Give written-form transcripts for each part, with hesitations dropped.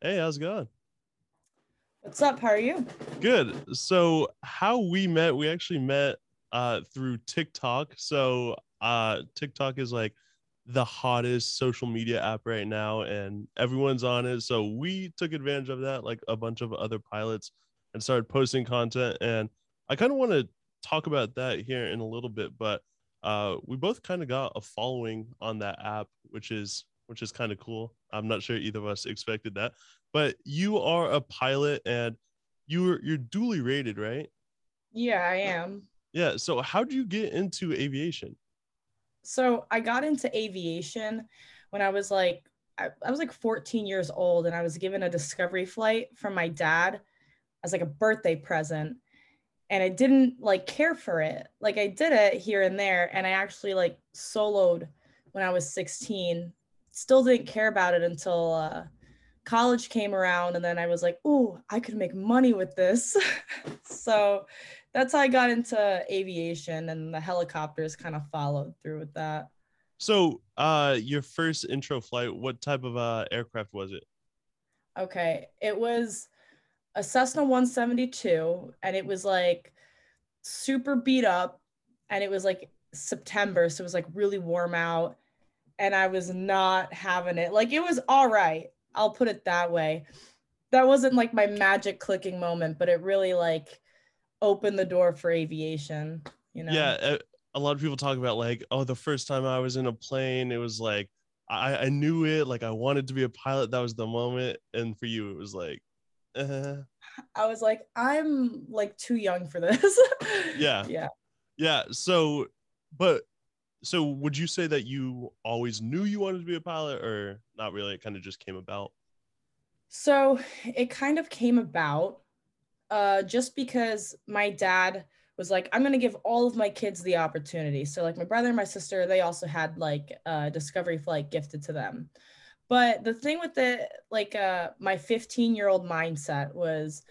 Hey, how's it going? What's up? How are you? Good. So how we met, we actually met through TikTok. So TikTok is like the hottest social media app right now and everyone's on it. So we took advantage of that, like a bunch of other pilots, and started posting content. And I kind of want to talk about that here in a little bit, but we both kind of got a following on that app, which is kind of cool. I'm not sure either of us expected that, but you are a pilot and you're dually rated, right? Yeah, I am. Yeah. So how did you get into aviation? So I got into aviation when I was like, I was like 14 years old, and I was given a Discovery flight from my dad as like a birthday present. And I didn't like care for it. Like I did it here and there. And I actually like soloed when I was 16. Still didn't care about it until college came around, and then I was like, "Ooh, I could make money with this." So that's how I got into aviation, and the helicopters kind of followed through with that. So your first intro flight, what type of aircraft was it? Okay, it was a Cessna 172, and it was like super beat up, and it was like September, so it was like really warm out. And I was not having it. Like, it was all right. I'll put it that way. That wasn't like my magic clicking moment, but it really like opened the door for aviation, you know? Yeah, a lot of people talk about like, oh, the first time I was in a plane, it was like, I knew it. Like, I wanted to be a pilot. That was the moment. And for you, it was like, I was like, I'm like too young for this. Yeah. Yeah. Yeah. So would you say that you always knew you wanted to be a pilot, or not really? It kind of just came about. So it kind of came about just because my dad was like, I'm going to give all of my kids the opportunity. So like my brother and my sister, they also had like a Discovery flight gifted to them. But the thing with it, like my 15-year-old mindset was,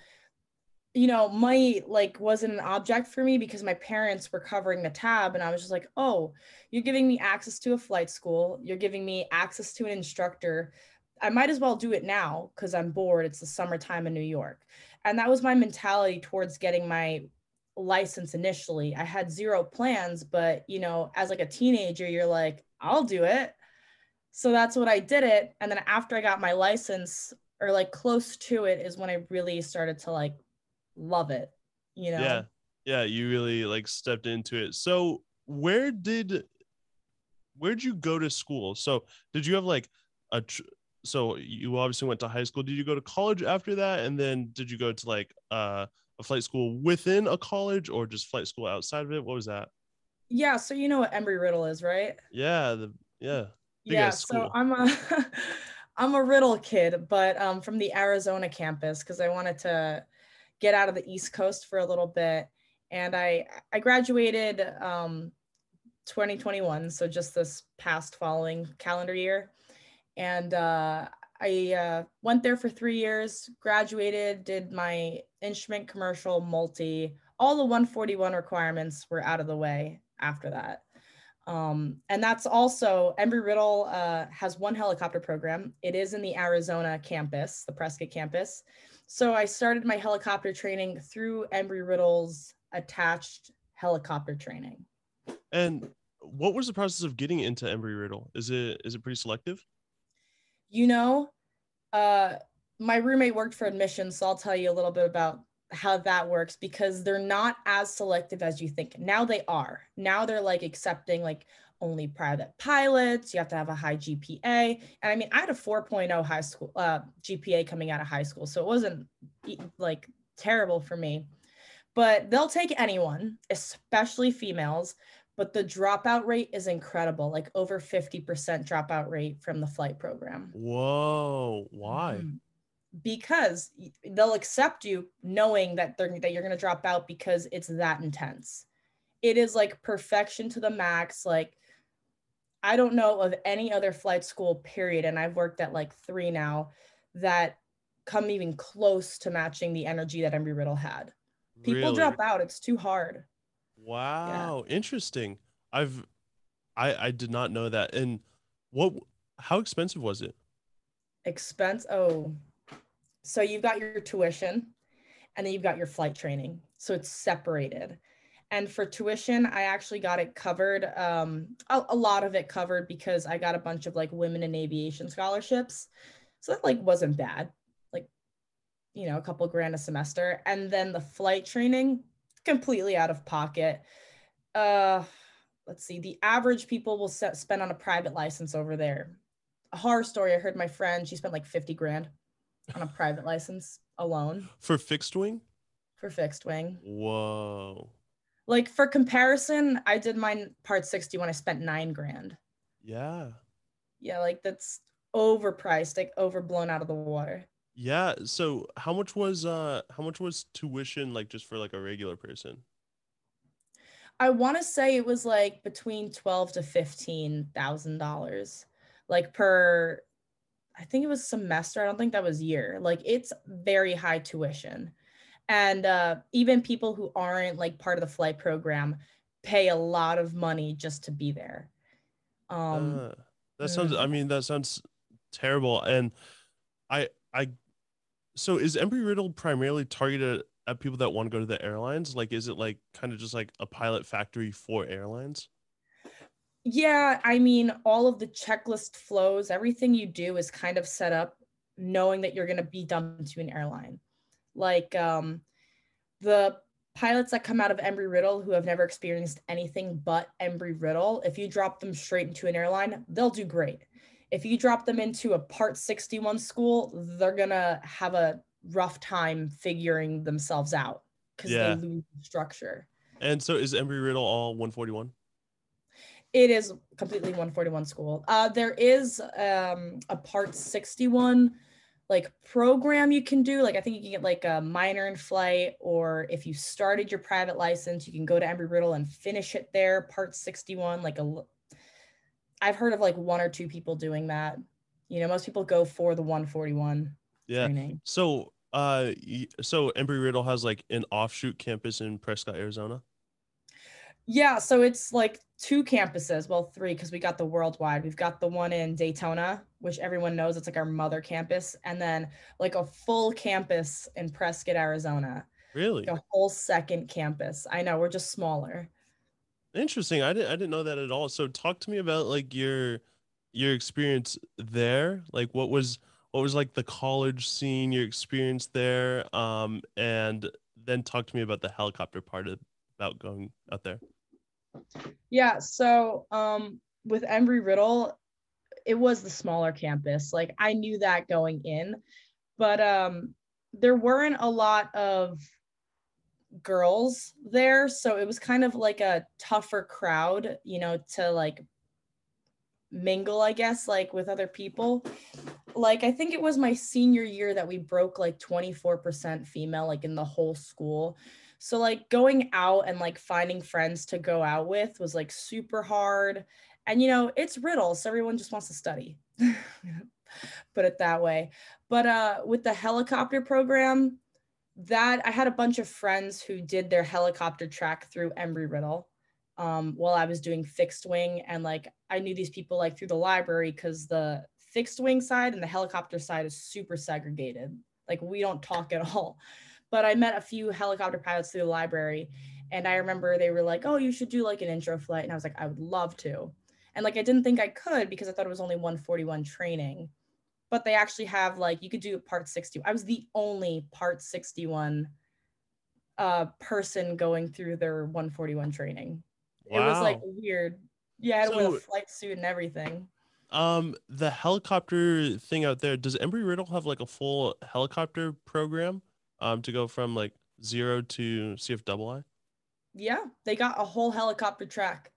you know, money like wasn't an object for me because my parents were covering the tab, and I was just like, oh, you're giving me access to a flight school, you're giving me access to an instructor, I might as well do it now because I'm bored, it's the summertime in New York. And that was my mentality towards getting my license initially. I had zero plans, but you know, as like a teenager, you're like, I'll do it. So that's what I did it. And then after I got my license, or like close to it, is when I really started to like love it, you know? Yeah, you really like stepped into it. So where'd you go to school? So did you have like so you obviously went to high school. Did you go to college after that? And then did you go to like a flight school within a college, or just flight school outside of it? What was that? Yeah, so you know what Embry-Riddle is, right? Yeah, so I'm a I'm a Riddle kid, but from the Arizona campus, because I wanted to get out of the East Coast for a little bit. And I graduated 2021, so just this past following calendar year. And I went there for 3 years, graduated, did my instrument, commercial, multi, all the 141 requirements were out of the way after that. And that's also, Embry-Riddle has one helicopter program. It is in the Arizona campus, the Prescott campus. So I started my helicopter training through Embry-Riddle's attached helicopter training. And what was the process of getting into Embry-Riddle? Is it pretty selective? You know, my roommate worked for admissions, so I'll tell you a little bit about how that works, because they're not as selective as you think. Now they are. Now they're like accepting like only private pilots. You have to have a high GPA. And I mean, I had a 4.0 high school GPA coming out of high school, so it wasn't like terrible for me. But they'll take anyone, especially females. But the dropout rate is incredible, like over 50% dropout rate from the flight program. Whoa! Why? Mm-hmm. Because they'll accept you knowing that you're going to drop out, because it's that intense. It is like perfection to the max. Like, I don't know of any other flight school, period, and I've worked at like 3 now, that come even close to matching the energy that Embry-Riddle had. People really drop out. It's too hard. Wow. Yeah. Interesting. I did not know that. And how expensive was it? Oh, So you've got your tuition and then you've got your flight training. So it's separated. And for tuition, I actually got it covered, a lot of it covered, because I got a bunch of like women in aviation scholarships. So that like wasn't bad, like, you know, a couple grand a semester. And then the flight training, completely out of pocket. Let's see, the average people will spend on a private license over there. A horror story, I heard my friend, she spent like 50 grand on a private license alone. For fixed wing? For fixed wing. Whoa. Like, for comparison, I did mine Part 60 when I spent 9 grand. Yeah. Yeah, like that's overpriced, like overblown out of the water. Yeah. So how much was tuition, like just for like a regular person? I want to say it was like between $12,000 to $15,000, like per, I think it was semester. I don't think that was year. Like, it's very high tuition. And even people who aren't like part of the flight program pay a lot of money just to be there. That sounds, I mean, that sounds terrible. And so is Embry-Riddle primarily targeted at people that want to go to the airlines? Like, is it like kind of just like a pilot factory for airlines? Yeah, I mean, all of the checklist flows, everything you do is kind of set up knowing that you're going to be dumped to an airline. Like, the pilots that come out of Embry-Riddle who have never experienced anything but Embry-Riddle, if you drop them straight into an airline, they'll do great. If you drop them into a Part 61 school, they're going to have a rough time figuring themselves out because they lose structure. And so is Embry-Riddle all 141? It is completely 141 school. There is a Part 61 like program you can do. Like, I think you can get like a minor in flight, or if you started your private license, you can go to Embry-Riddle and finish it there. Part 61, like I've heard of like one or two people doing that. You know, most people go for the 141 training. So, so Embry-Riddle has like an offshoot campus in Prescott, Arizona. Yeah. So it's like two campuses. Well, three, because we got the worldwide. We've got the one in Daytona, which everyone knows, it's like our mother campus. And then like a full campus in Prescott, Arizona. Really? Like a whole second campus. I know, we're just smaller. Interesting. I didn't know that at all. So talk to me about like your experience there. Like, what was like the college scene, your experience there? And then talk to me about the helicopter part about going out there. Yeah, so with Embry-Riddle, it was the smaller campus. Like, I knew that going in, but there weren't a lot of girls there, so it was kind of like a tougher crowd, you know, to like mingle, I guess, like with other people. Like, I think it was my senior year that we broke like 24% female, like in the whole school. So like going out and like finding friends to go out with was like super hard. And, you know, it's Riddle, so everyone just wants to study, put it that way. But with the helicopter program, that I had a bunch of friends who did their helicopter track through Embry-Riddle while I was doing fixed wing. And like, I knew these people like through the library, because the fixed wing side and the helicopter side is super segregated. Like, we don't talk at all. But I met a few helicopter pilots through the library, and I remember they were like, oh, you should do like an intro flight. And I was like, I would love to. And like, I didn't think I could, because I thought it was only 141 training, but they actually have like, you could do Part 60. I was the only Part 61 person going through their 141 training. Wow. It was like weird. Yeah, I had to wear a flight suit and everything. The helicopter thing out there, does Embry-Riddle have like a full helicopter program? To go from like 0 to CFII? Yeah, they got a whole helicopter track.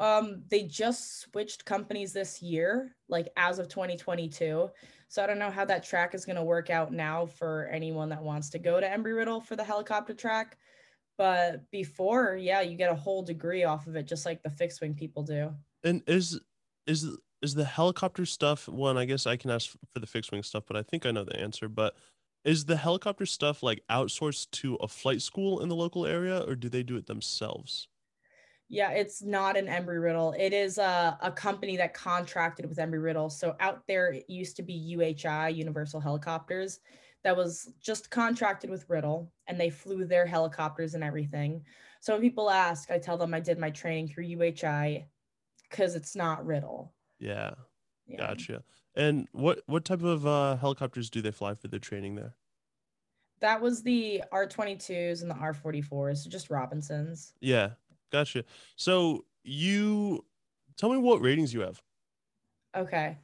They just switched companies this year, like as of 2022. So I don't know how that track is going to work out now for anyone that wants to go to Embry-Riddle for the helicopter track. But before, yeah, you get a whole degree off of it, just like the fixed wing people do. And is the helicopter stuff, one, I guess I can ask for the fixed wing stuff, but I think I know the answer, but is the helicopter stuff like outsourced to a flight school in the local area, or do they do it themselves? Yeah, it's not an Embry-Riddle. It is a company that contracted with Embry-Riddle. So out there, it used to be UHI, Universal Helicopters. that was just contracted with Riddle, and they flew their helicopters and everything. So when people ask, I tell them I did my training through UHI because it's not Riddle. Yeah. Yeah. Gotcha. And what type of helicopters do they fly for their training there? That was the R-22s and the R-44s, so just Robinsons. Yeah, gotcha. So you, tell me what ratings you have. Okay,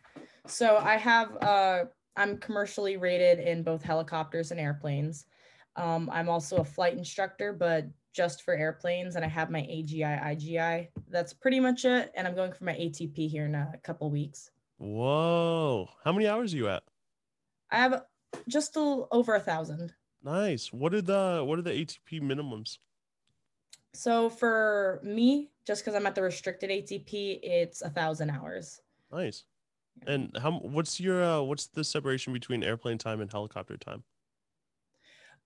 so I have, I'm commercially rated in both helicopters and airplanes. I'm also a flight instructor, but just for airplanes, and I have my AGI, IGI. That's pretty much it, and I'm going for my ATP here in a couple weeks. Whoa, how many hours are you at? I have just over 1,000. Nice. What are the ATP minimums? So for me, just because I'm at the restricted ATP, it's 1,000 hours. Nice. And what's the separation between airplane time and helicopter time?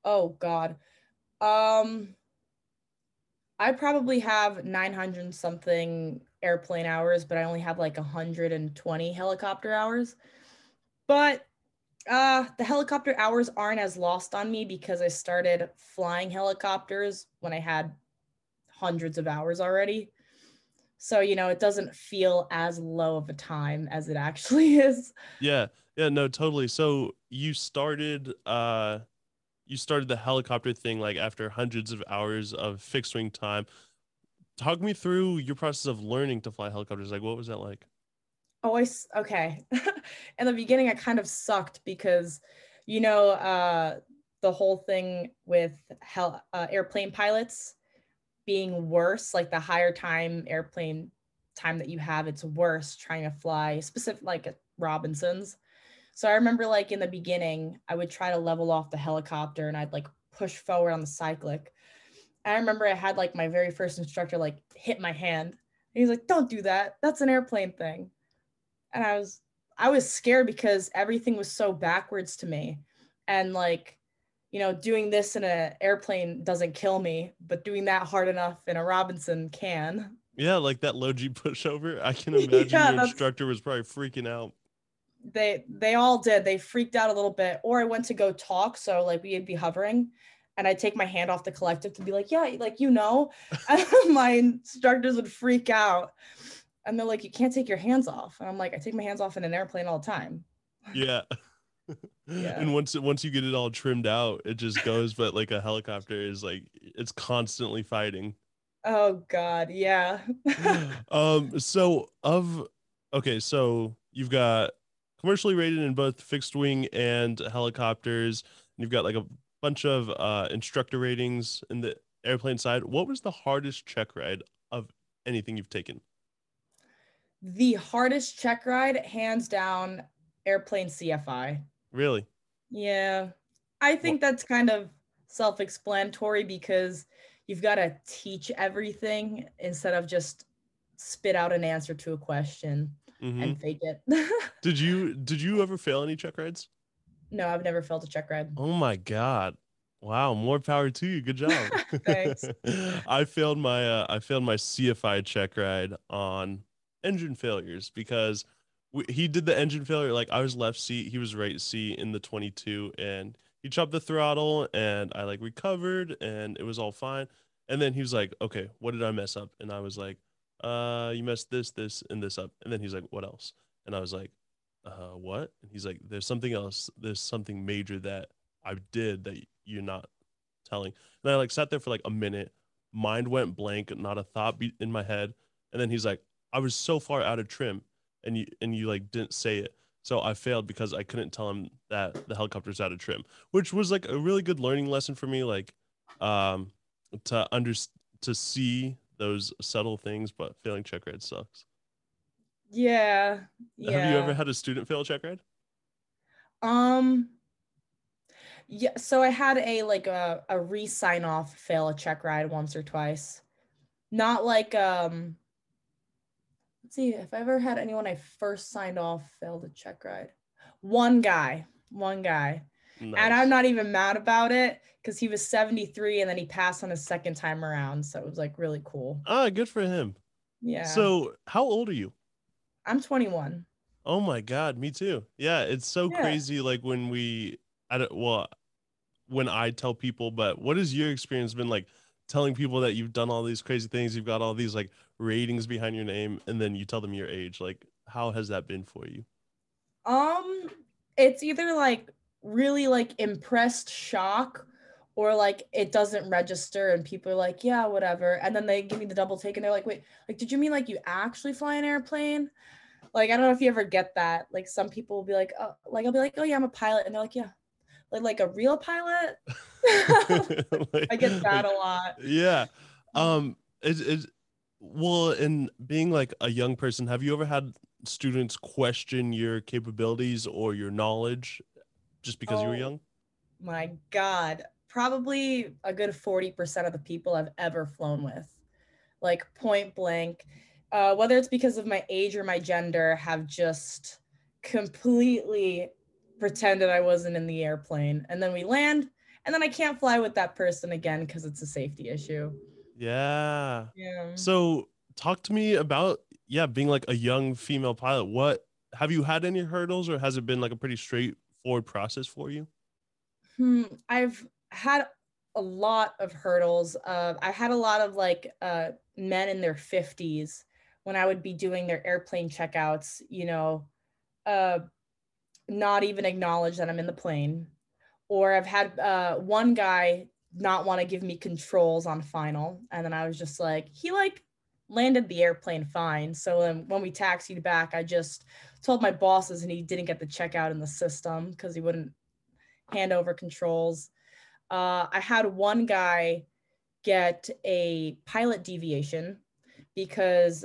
Oh God, I probably have 900 something airplane hours, but I only have like 120 helicopter hours. But the helicopter hours aren't as lost on me because I started flying helicopters when I had hundreds of hours already. So, you know, it doesn't feel as low of a time as it actually is. Yeah. Yeah, no, totally. So you started the helicopter thing like after hundreds of hours of fixed wing time. Talk me through your process of learning to fly helicopters. Like, what was that like? Oh, okay. In the beginning, I kind of sucked because, you know, the whole thing with airplane pilots being worse, like the higher time airplane time that you have, it's worse trying to fly specific, like Robinsons. So I remember like in the beginning, I would try to level off the helicopter and I'd like push forward on the cyclic. I remember I had like my very first instructor like hit my hand and he's like, "Don't do that. That's an airplane thing." And I was scared because everything was so backwards to me. And like, you know, doing this in an airplane doesn't kill me, but doing that hard enough in a Robinson can. Yeah, like that low G pushover. I can imagine your instructor was probably freaking out. They all did. They freaked out a little bit. Or I went to go talk. So like we'd be hovering and I'd take my hand off the collective to be like, "Yeah, like, you know," my instructors would freak out. And they're like, "You can't take your hands off." And I'm like, "I take my hands off in an airplane all the time." Yeah. Yeah. And once you get it all trimmed out, it just goes. But like a helicopter is like, it's constantly fighting. Oh God. Yeah. So you've got commercially rated in both fixed wing and helicopters. And you've got like a bunch of instructor ratings in the airplane side. What was the hardest check ride of anything you've taken? The hardest check ride, hands down, airplane CFI. Really? Yeah. I think that's kind of self-explanatory because you've got to teach everything instead of just spit out an answer to a question and fake it. Did you ever fail any check rides? No, I've never failed a check ride. Oh my God. Wow, more power to you. Good job. Thanks. I failed my CFI check ride on engine failures because he did the engine failure. Like I was left seat, he was right seat in the 22, and he chopped the throttle and I like recovered and it was all fine. And then he was like, "Okay, what did I mess up?" And I was like, "You messed this and this up." And then he's like, "What else?" And I was like, "What?" And he's like, "There's something else. There's something major that I did that you're not telling." And I like sat there for like a minute, mind went blank, not a thought beat in my head. And then he's like, "I was so far out of trim and you like didn't say it." So I failed because I couldn't tell him that the helicopter's out of trim, which was like a really good learning lesson for me, like to see those subtle things, but failing check ride sucks. Yeah. Yeah. Have you ever had a student fail check ride? Yeah, so I had a re-sign off fail a check ride once or twice. Not like see if I ever had anyone I first signed off failed a check ride. One guy. Nice. And I'm not even mad about it because he was 73 and then he passed on his second time around, so it was like really cool. Ah, good for him. Yeah. So how old are you? I'm 21. Oh my God, me too. Yeah, it's so crazy. Like when when I tell people, but what has your experience been like telling people that you've done all these crazy things, you've got all these like ratings behind your name, and then you tell them your age? Like, how has that been for you? It's either like really like impressed shock, or like it doesn't register and people are like, yeah, whatever. And then they give me the double take and they're like, wait, like, did you mean like you actually fly an airplane? Like, I don't know if you ever get that. Like, some people will be like, oh, like, I'll be like, oh yeah, I'm a pilot. And they're like, yeah, like a real pilot. Like, I get that a lot. Yeah. Well, and being like a young person, have you ever had students question your capabilities or your knowledge just because you were young? My God, probably a good 40% of the people I've ever flown with, like point blank, whether it's because of my age or my gender, have just completely pretended I wasn't in the airplane. And then we land, and then I can't fly with that person again because it's a safety issue. Yeah. Yeah. So talk to me about, being like a young female pilot. What, have you had any hurdles, or has it been like a pretty straightforward process for you? I've had a lot of hurdles. I had a lot of like men in their 50s when I would be doing their airplane checkouts, you know, not even acknowledge that I'm in the plane. Or I've had one guy not want to give me controls on final. And then I was just like, he like landed the airplane fine. So when we taxied back, I just told my bosses, and he didn't get the checkout in the system because he wouldn't hand over controls. I had one guy get a pilot deviation because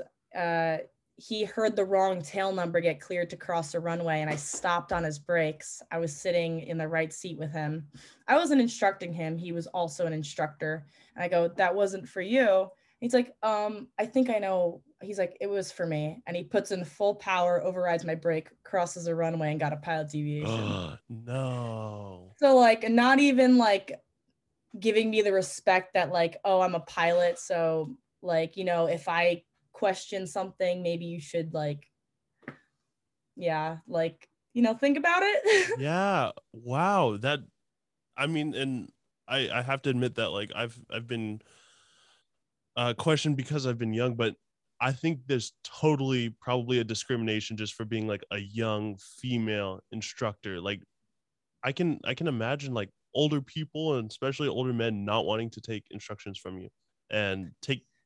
he heard the wrong tail number get cleared to cross a runway, and I stopped on his brakes. I was sitting in the right seat with him. I wasn't instructing him. He was also an instructor. And I go, that wasn't for you. And he's like, I think I know. He's like, it was for me. And he puts in full power, overrides my brake, crosses the runway, and got a pilot deviation. No. So like, not even like giving me the respect that like, oh, I'm a pilot. So like, you know, if I question something, maybe you should like, yeah, like, you know, think about it. Yeah. Wow. That, I mean, and I have to admit that like, I've been questioned because I've been young, but I think there's totally probably a discrimination just for being like a young female instructor. Like I can imagine like older people, and especially older men, not wanting to take instructions from you, and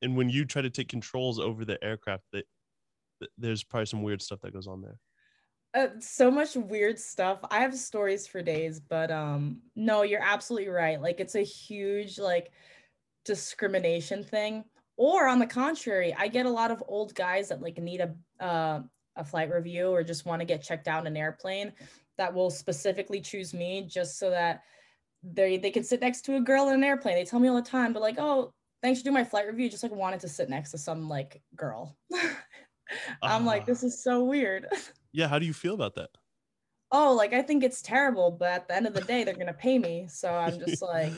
when you try to take controls over the aircraft, there's probably some weird stuff that goes on there. So much weird stuff. I have stories for days, but no, you're absolutely right. Like it's a huge like discrimination thing. Or on the contrary, I get a lot of old guys that like need a flight review or just want to get checked out in an airplane that will specifically choose me just so that they can sit next to a girl in an airplane. They tell me all the time, but like, oh, thanks for doing my flight review. Just like wanted to sit next to some like girl. I'm like, this is so weird. Yeah. How do you feel about that? Oh, like, I think it's terrible, but at the end of the day, they're going to pay me. So I'm just like,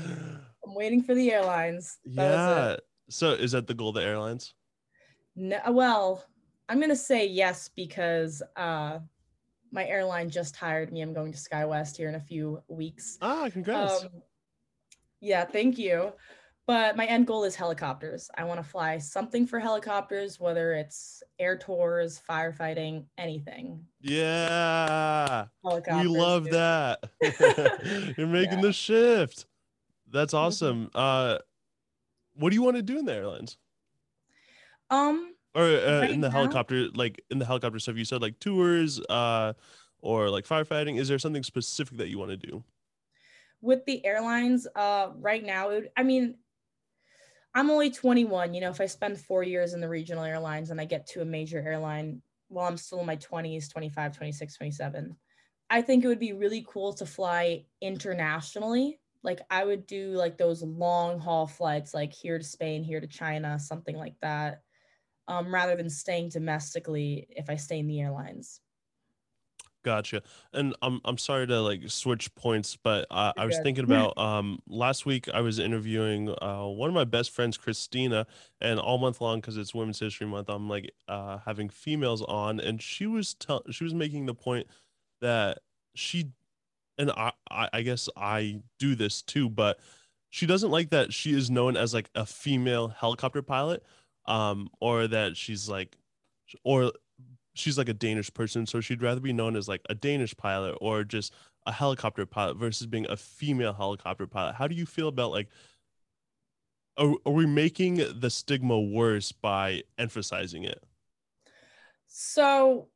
I'm waiting for the airlines. That was it. So is that the goal of the airlines? No, well, I'm going to say yes, because my airline just hired me. I'm going to SkyWest here in a few weeks. Ah, congrats. Yeah, thank you. But my end goal is helicopters. I want to fly something for helicopters, whether it's air tours, firefighting, anything. Yeah. Helicopters, we love that. You're making the shift. That's awesome. What do you want to do in the airlines? In the helicopter stuff, you said like tours, or like firefighting. Is there something specific that you want to do? With the airlines, right now, I'm only 21. You know, if I spend 4 years in the regional airlines and I get to a major airline while I'm still in my 20s, 25, 26, 27, I think it would be really cool to fly internationally. Like I would do like those long haul flights, like here to Spain, here to China, something like that, rather than staying domestically if I stay in the airlines. Gotcha. And I'm sorry to like switch points, but I was thinking about last week I was interviewing one of my best friends, Christina, and all month long, because it's Women's History Month, I'm like having females on, and she was making the point that she and I guess I do this too, but she doesn't like that she is known as like a female helicopter pilot, or that she's like, or she's like a Danish person, so she'd rather be known as like a Danish pilot or just a helicopter pilot versus being a female helicopter pilot. How do you feel about like, are we making the stigma worse by emphasizing it? So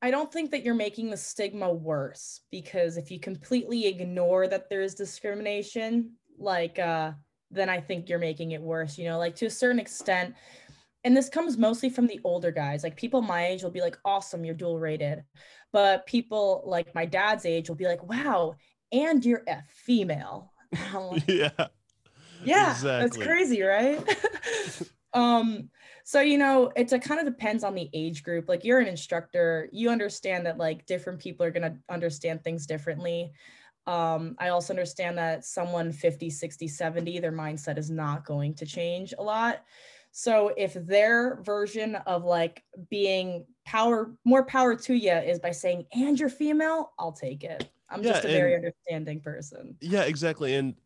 I don't think that you're making the stigma worse, because if you completely ignore that there is discrimination, like, then I think you're making it worse, you know, like to a certain extent. And this comes mostly from the older guys. Like people my age will be like, awesome, you're dual rated. But people like my dad's age will be like, wow, and you're a female. Like, yeah, exactly. That's crazy, right? So, you know, it kind of depends on the age group. Like you're an instructor, you understand that like different people are going to understand things differently. I also understand that someone 50, 60, 70, their mindset is not going to change a lot. So if their version of like being more power to you is by saying, and you're female, I'll take it. I'm just a very understanding person. Yeah, exactly. And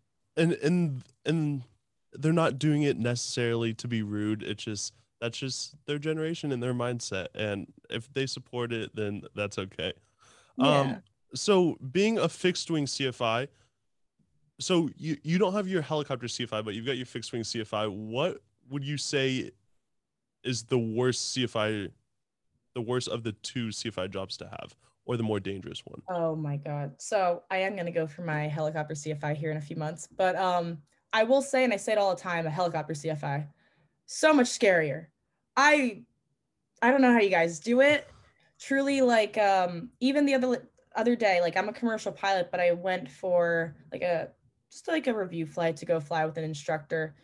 they're not doing it necessarily to be rude. It's just, that's just their generation and their mindset. And if they support it, then that's okay. Yeah. So being a fixed wing CFI, so you don't have your helicopter CFI, but you've got your fixed wing CFI. What would you say is the worst CFI, the worst of the two CFI jobs to have, or the more dangerous one? Oh my God. So I am going to go for my helicopter CFI here in a few months, but I will say, and I say it all the time, a helicopter CFI, so much scarier. I don't know how you guys do it. Truly, like even the other day, like I'm a commercial pilot, but I went for like a review flight to go fly with an instructor.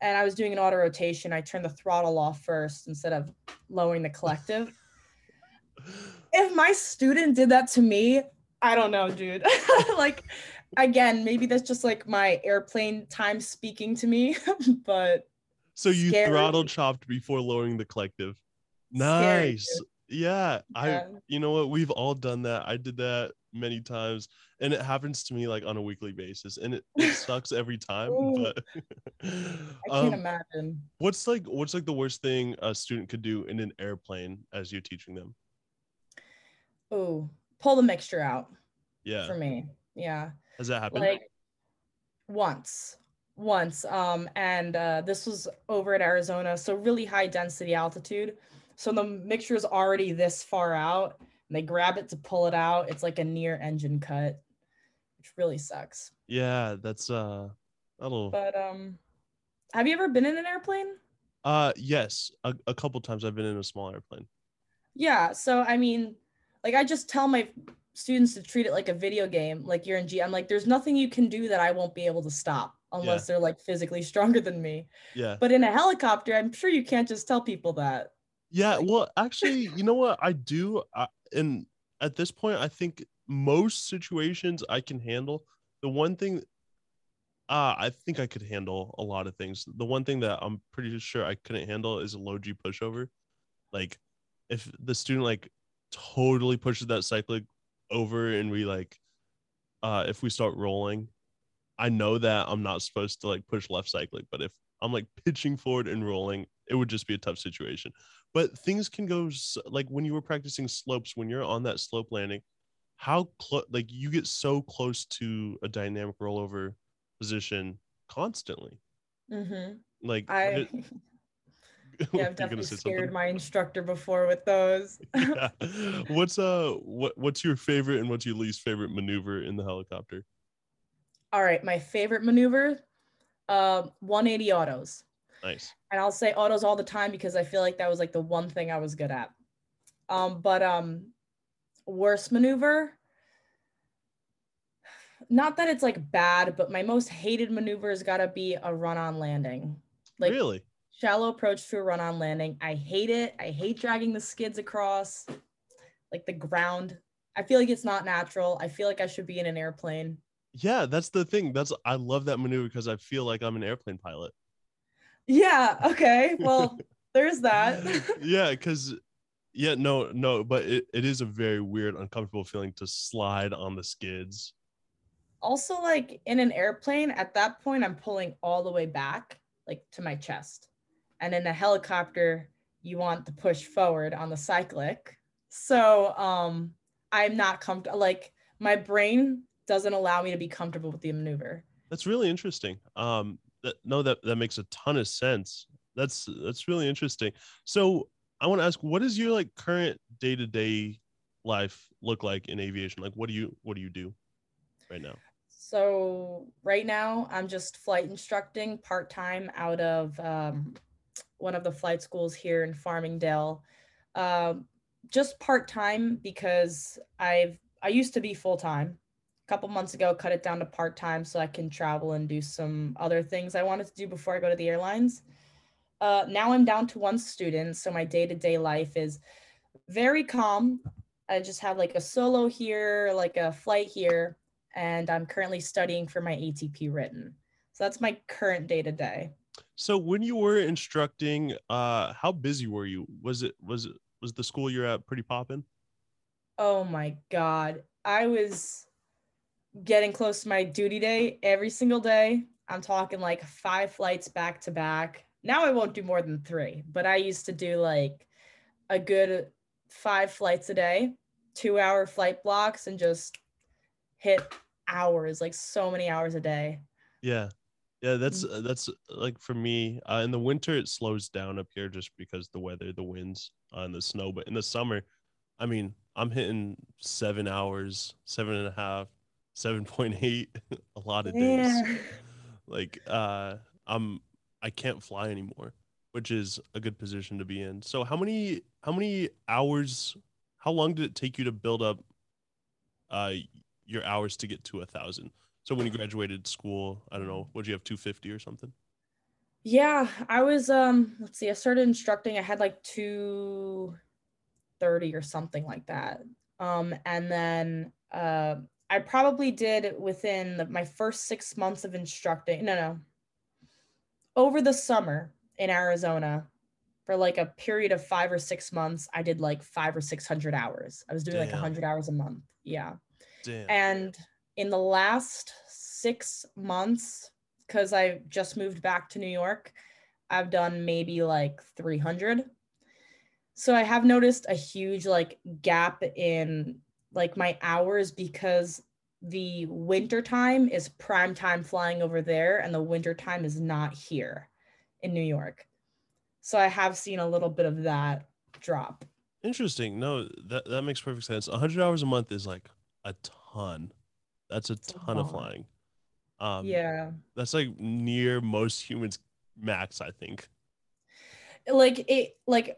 And I was doing an auto rotation. I turned the throttle off first instead of lowering the collective. If my student did that to me, I don't know, dude. Like, again, maybe that's just like my airplane time speaking to me, but. So you throttle chopped before lowering the collective. Nice. Scary, yeah. You know what? We've all done that. I did that many times, and it happens to me like on a weekly basis, and it sucks every time. But I can't imagine. What's like the worst thing a student could do in an airplane as you're teaching them? Oh, pull the mixture out. Yeah. For me. Yeah. Has that happened? Like once. This was over at Arizona, so really high density altitude. So the mixture is already this far out. They grab it to pull it out. It's like a near engine cut, which really sucks. Yeah, that's a little. But have you ever been in an airplane? Yes, a couple times I've been in a small airplane. Yeah, so I mean, like I just tell my students to treat it like a video game. Like you're in G. I'm like, there's nothing you can do that I won't be able to stop unless they're like physically stronger than me. Yeah. But in a helicopter, I'm sure you can't just tell people that. Yeah, well, actually, you know what I do? And at this point, I think most situations I can handle. The one thing, I think I could handle a lot of things. The one thing that I'm pretty sure I couldn't handle is a low G pushover. Like, if the student like totally pushes that cyclic over, and we like, if we start rolling, I know that I'm not supposed to like push left cyclic, but if I'm like pitching forward and rolling, it would just be a tough situation. But things can go, like when you were practicing slopes, when you're on that slope landing, how close, like you get so close to a dynamic rollover position constantly. Mm-hmm. Like I've definitely scared my instructor before with those. Yeah. What's your favorite and what's your least favorite maneuver in the helicopter? All right, my favorite maneuver, 180 autos. Nice. And I'll say autos all the time because I feel like that was like the one thing I was good at. Worst maneuver, not that it's like bad, but my most hated maneuver has got to be a run-on landing. Like really? Shallow approach to a run-on landing. I hate it. I hate dragging the skids across like the ground. I feel like it's not natural. I feel like I should be in an airplane. Yeah, that's the thing. I love that maneuver because I feel like I'm an airplane pilot. Yeah, okay, well there's that. Yeah, because but it is a very weird, uncomfortable feeling to slide on the skids also like in an airplane, at that point, I'm pulling all the way back, like to my chest. And in a helicopter, you want to push forward on the cyclic. So I'm not comfortable, like my brain doesn't allow me to be comfortable with the maneuver. That's really interesting. That makes a ton of sense. That's really interesting. So I want to ask, what is your like current day-to-day life look like in aviation? Like, what do you do right now? So right now I'm just flight instructing part-time out of one of the flight schools here in Farmingdale. Just part-time because I used to be full-time. A couple months ago, cut it down to part-time so I can travel and do some other things I wanted to do before I go to the airlines. Now I'm down to one student, so my day-to-day life is very calm. I just have like a solo here, like a flight here, and I'm currently studying for my ATP written. So that's my current day-to-day. So when you were instructing, how busy were you? Was the school you're at pretty popping? Oh my God. I was getting close to my duty day every single day. I'm talking like 5 flights back to back. Now I won't do more than 3, but I used to do like a good 5 flights a day, 2-hour flight blocks, and just hit hours, like so many hours a day. Yeah, that's like for me, in the winter it slows down up here just because the weather, the winds, and the snow. But in the summer, I mean, I'm hitting 7 hours, 7.5. 7.8 a lot of days. Yeah. Like I can't fly anymore, which is a good position to be in. So how many hours, how long did it take you to build up your hours to get to 1,000? So when you graduated school, I don't know, would you have 250 or something? Yeah, I was let's see, I started instructing, I had like 230 or something like that. And then I probably did within my first 6 months of instructing. No. Over the summer in Arizona for like a period of 5 or 6 months, I did like 500 or 600 hours. I was doing like 100 hours a month. Yeah. Damn. And in the last 6 months, because I just moved back to New York, I've done maybe like 300. So I have noticed a huge like gap in like my hours because the winter time is prime time flying over there and the winter time is not here in New York. So I have seen a little bit of that drop. Interesting. No, that makes perfect sense. 100 hours a month is like a ton. That's a ton of flying. Yeah. That's like near most humans max, I think. Like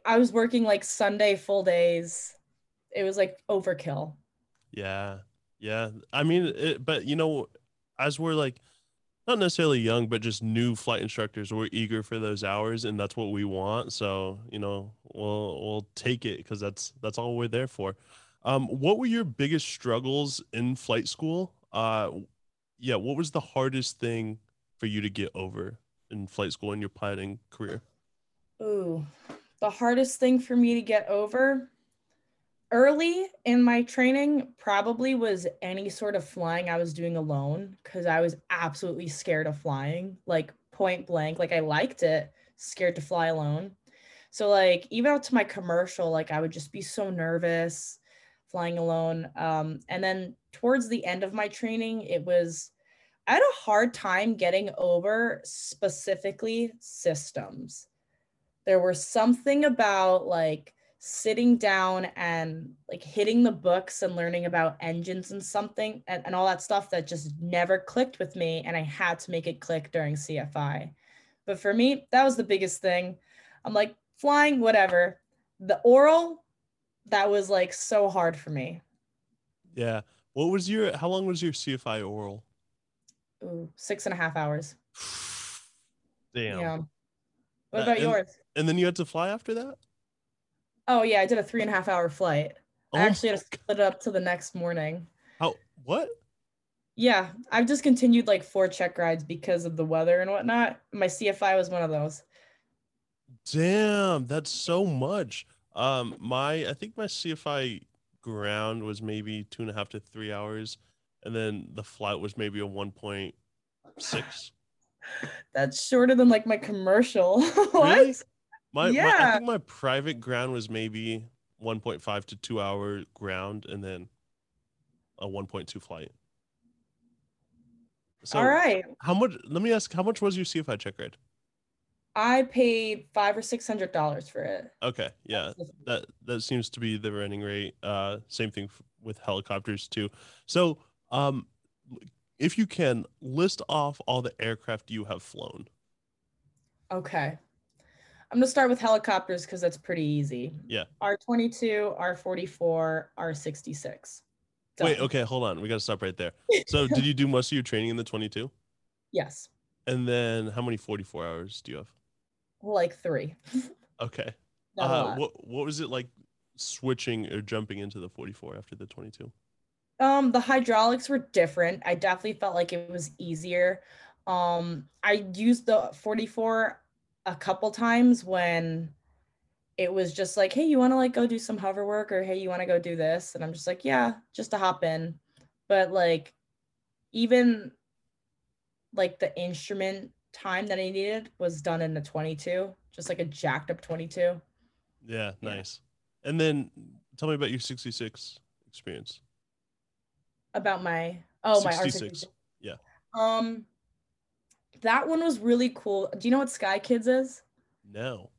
I was working like Sunday full days. It was like overkill. Yeah. I mean, but you know, as we're like, not necessarily young, but just new flight instructors, we're eager for those hours, and that's what we want. So, you know, we'll take it because that's all we're there for. What were your biggest struggles in flight school? What was the hardest thing for you to get over in flight school in your piloting career? Ooh, the hardest thing for me to get over early in my training probably was any sort of flying I was doing alone, because I was absolutely scared of flying, like point blank. Like I liked it, scared to fly alone. So like even out to my commercial, like I would just be so nervous flying alone. And then towards the end of my training, I had a hard time getting over specifically systems. There was something about like sitting down and like hitting the books and learning about engines and something and all that stuff that just never clicked with me, and I had to make it click during CFI. But for me, that was the biggest thing. I'm like, flying, whatever. The oral, that was like so hard for me. Yeah. How long was your CFI oral? Ooh, 6.5 hours. Damn. Yeah. What about yours? And then you had to fly after that? Oh yeah, I did a 3.5 hour flight. I actually had to split it up to the next morning. Oh, what? Yeah, I've just continued like 4 check rides because of the weather and whatnot. My CFI was one of those. Damn, that's so much. I think my CFI ground was maybe 2.5 to 3 hours. and then the flight was maybe a 1.6. That's shorter than like my commercial. What? Really? I think my private ground was maybe 1.5 to 2 hour ground, and then a 1.2 flight. So all right. How much? Let me ask. How much was your CFI check ride? I paid $500 or $600 for it. Okay, yeah, that seems to be the running rate. Same thing with helicopters too. So, if you can list off all the aircraft you have flown. Okay, I'm gonna start with helicopters because that's pretty easy. Yeah. R-22, R-44, R-66. Wait. Okay, hold on. We gotta stop right there. So, did you do most of your training in the 22? Yes. And then, how many 44 hours do you have? Like 3. Okay. What was it like switching or jumping into the 44 after the 22? The hydraulics were different. I definitely felt like it was easier. I used the 44 a couple times when it was just like, hey, you want to like go do some hover work, or hey, you want to go do this? And I'm just like, yeah, just to hop in. But like, even like the instrument time that I needed was done in the 22, just like a jacked up 22. Yeah, nice. Yeah. And then tell me about your 66 experience. About my R66. Yeah. That one was really cool. Do you know what Sky Kids is? No.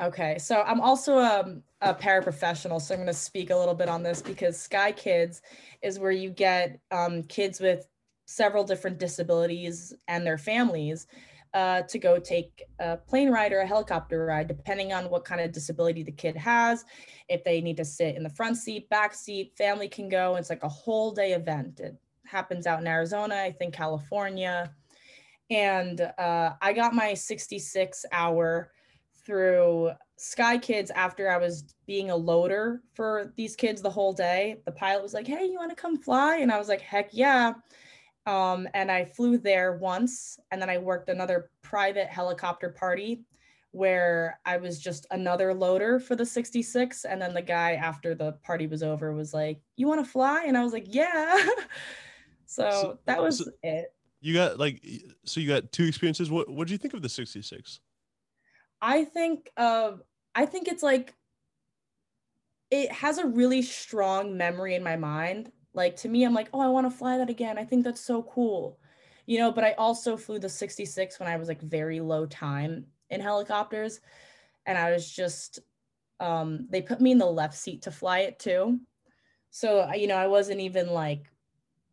Okay, so I'm also a paraprofessional, so I'm going to speak a little bit on this, because Sky Kids is where you get kids with several different disabilities and their families to go take a plane ride or a helicopter ride, depending on what kind of disability the kid has. If they need to sit in the front seat, back seat, family can go. It's like a whole day event. It happens out in Arizona, I think California. And I got my 66 hour through Sky Kids after I was being a loader for these kids the whole day. The pilot was like, hey, you want to come fly? And I was like, heck yeah. And I flew there once, and then I worked another private helicopter party where I was just another loader for the 66. And then the guy, after the party was over, was like, you want to fly? And I was like, yeah. So that was it. You got 2 experiences. What do you think of the 66? I think it's like, it has a really strong memory in my mind. Like, to me, I'm like, oh, I want to fly that again. I think that's so cool. You know, but I also flew the 66 when I was like very low time in helicopters. And I was just, they put me in the left seat to fly it too. So, you know, I wasn't even like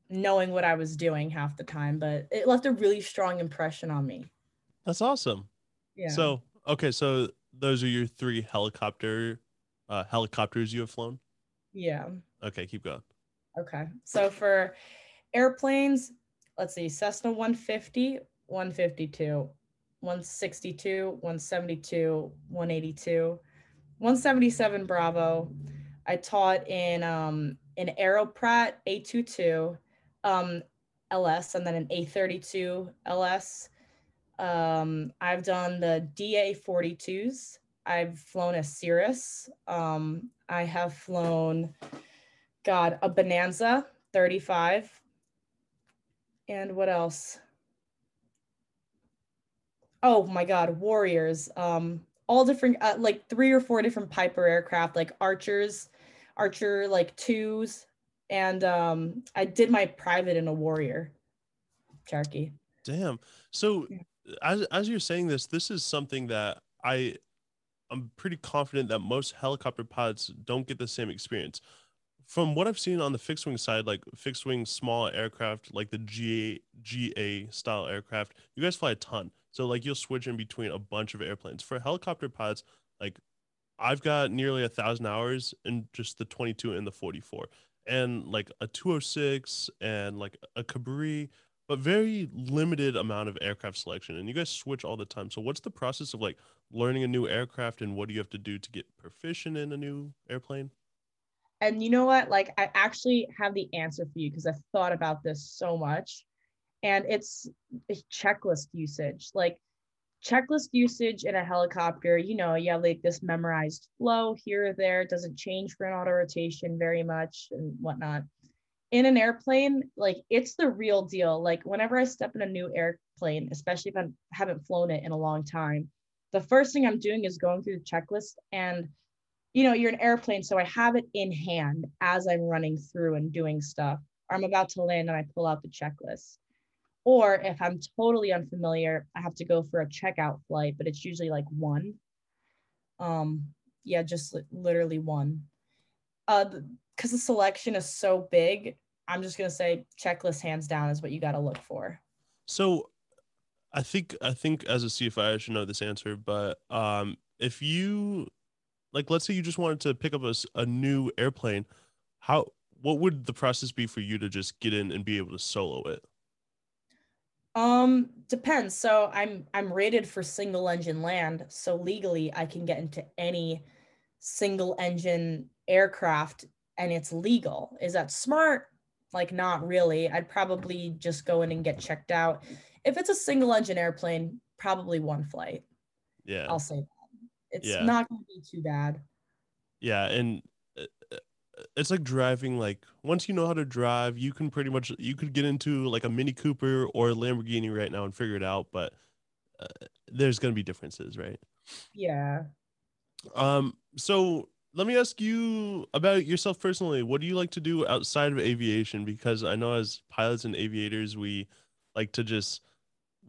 knowing what I was doing half the time, but it left a really strong impression on me. That's awesome. Yeah. So, okay. So those are your 3 helicopters you have flown? Yeah. Okay. Keep going. Okay, so for airplanes, let's see, Cessna 150, 152, 162, 172, 182, 177 Bravo. I taught in an Aero Pratt A32 LS, and then an A32 LS. I've done the DA42s. I've flown a Cirrus. I have flown... God, a Bonanza 35, and what else? Oh my God, Warriors! All different, like 3 or 4 different Piper aircraft, like Archer like 2s, and I did my private in a Warrior Cherokee. Damn. So, yeah. As you're saying this is something that I'm pretty confident that most helicopter pilots don't get the same experience. From what I've seen on the fixed wing side, like fixed wing small aircraft, like the GA style aircraft, you guys fly a ton. So like you'll switch in between a bunch of airplanes. For helicopter pilots, like I've got nearly 1,000 hours in just the 22 and the 44, and like a 206 and like a Cabri, but very limited amount of aircraft selection. And you guys switch all the time. So what's the process of like learning a new aircraft, and what do you have to do to get proficient in a new airplane? And you know what, like I actually have the answer for you, because I've thought about this so much. And it's checklist usage. Like checklist usage in a helicopter, you know, you have like this memorized flow here or there. It doesn't change for an auto rotation very much and whatnot. in an airplane, like it's the real deal. Like whenever I step in a new airplane, especially if I haven't flown it in a long time, the first thing I'm doing is going through the checklist. And you know, you're an airplane, so I have it in hand as I'm running through and doing stuff. Or I'm about to land and I pull out the checklist. Or if I'm totally unfamiliar, I have to go for a checkout flight, but it's usually like one. Yeah, just literally one. Because the selection is so big, I'm just gonna say checklist hands down is what you gotta look for. So I think as a CFI, I should know this answer, but if you, like, let's say you just wanted to pick up a new airplane, what would the process be for you to just get in and be able to solo it? Depends. So I'm rated for single engine land. So legally I can get into any single engine aircraft and it's legal. Is that smart? Like, not really. I'd probably just go in and get checked out. If it's a single engine airplane, probably one flight. Yeah. I'll say that. It's not going to be too bad. Yeah. And it's like driving, like once you know how to drive, you can pretty much, you could get into like a Mini Cooper or a Lamborghini right now and figure it out, but there's going to be differences, right? Yeah. So let me ask you about yourself personally. What do you like to do outside of aviation? Because I know as pilots and aviators, we like to just,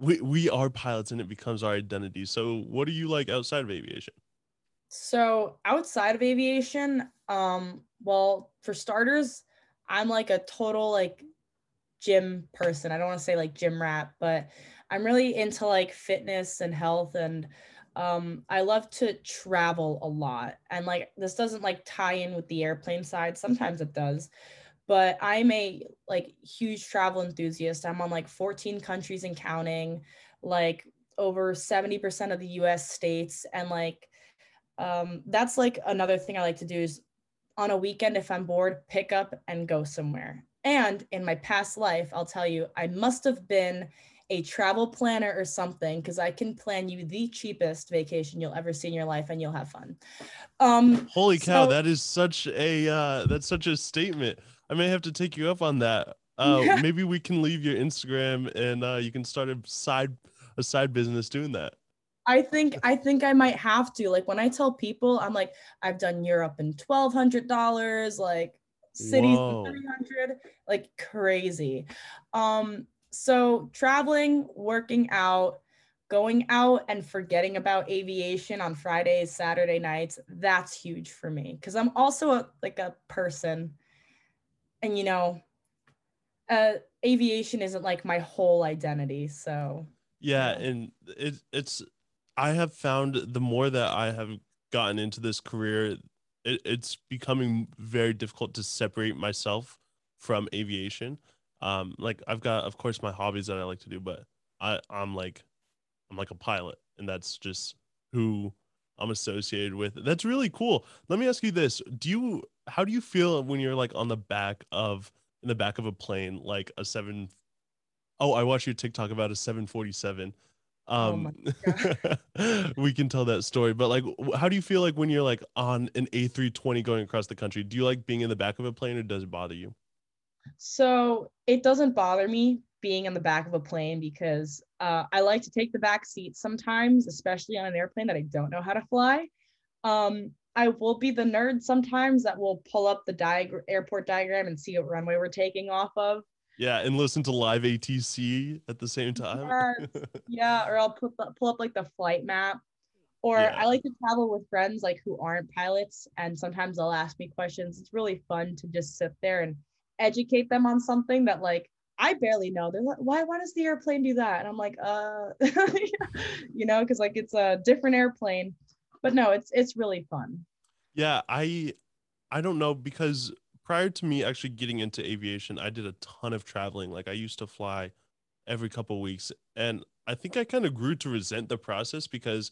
we are pilots and it becomes our identity. So what do you like outside of aviation? So outside of aviation, well, for starters, I'm like a total like gym person. I don't want to say like gym rat, but I'm really into like fitness and health, and I love to travel a lot. And like this doesn't like tie in with the airplane side. Sometimes it does, but I'm a like huge travel enthusiast. I'm on like 14 countries and counting, like over 70% of the US states, and like that's like another thing I like to do is on a weekend, if I'm bored, pick up and go somewhere. And in my past life, I'll tell you, I must have been a travel planner or something, because I can plan you the cheapest vacation you'll ever see in your life and you'll have fun. Holy cow, that is such a statement. I may have to take you up on that. Maybe we can leave your Instagram and you can start a side business doing that. I think I might have to, like when I tell people, I'm like, I've done Europe in $1,200, like cities in $300, like crazy. So traveling, working out, going out and forgetting about aviation on Fridays, Saturday nights, that's huge for me. Cause I'm also a person, and you know, aviation isn't like my whole identity. So yeah. And I have found the more that I have gotten into this career, it's becoming very difficult to separate myself from aviation. Like I've got, of course, my hobbies that I like to do, but I'm like a pilot, and that's just who I'm associated with. That's really cool. Let me ask you this. How do you feel when you're like on the back of, in the back of a plane, like a I watched your TikTok about a 747. We can tell that story, but like, how do you feel like when you're like on an A320 going across the country? Do you like being in the back of a plane, or does it bother you? So it doesn't bother me being in the back of a plane, because I like to take the back seat sometimes, especially on an airplane that I don't know how to fly. I will be the nerd sometimes that will pull up the airport diagram and see what runway we're taking off of. Yeah, and listen to live ATC at the same time. Yes. Yeah, or I'll pull up like the flight map. Or yeah. I like to travel with friends like who aren't pilots, and sometimes they'll ask me questions. It's really fun to just sit there and educate them on something that like I barely know. They're like, why does the airplane do that? And I'm like, you know, because like it's a different airplane. But no, it's really fun. Yeah, I don't know, because prior to me actually getting into aviation, I did a ton of traveling. Like I used to fly every couple of weeks. And I think I kind of grew to resent the process, because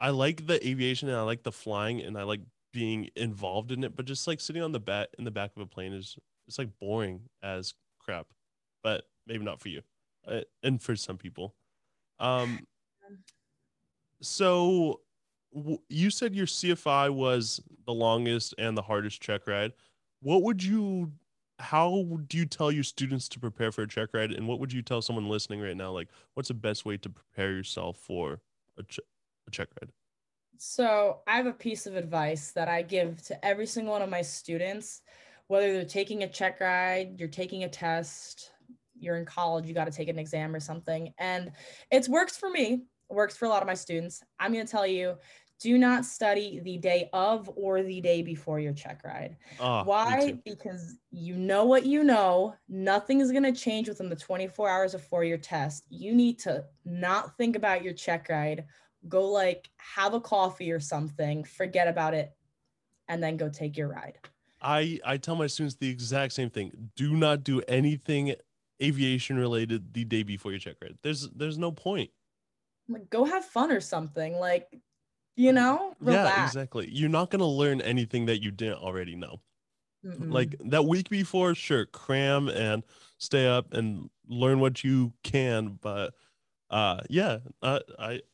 I like the aviation and I like the flying and I like being involved in it. But just like sitting on the in the back of a plane is, it's like boring as crap, but maybe not for you. And for some people. So you said your CFI was the longest and the hardest check ride. What would you how do you tell your students to prepare for a check ride? And what would you tell someone listening right now? Like, what's the best way to prepare yourself for a check ride? So I have a piece of advice that I give to every single one of my students, whether they're taking a check ride, you're taking a test, you're in college, you got to take an exam or something. And it's works for me, works for a lot of my students. I'm going to tell you, do not study the day of or the day before your check ride. Why? Because you know, nothing is going to change within the 24 hours before your test. You need to not think about your check ride. Go like have a coffee or something, forget about it, and then go take your ride. I tell my students the exact same thing. Do not do anything aviation related the day before your check ride. There's no point. Like, go have fun or something. Like, you know, relax. Yeah, exactly. You're not going to learn anything that you didn't already know. Mm-mm. Like that week before, sure, cram and stay up and learn what you can. But I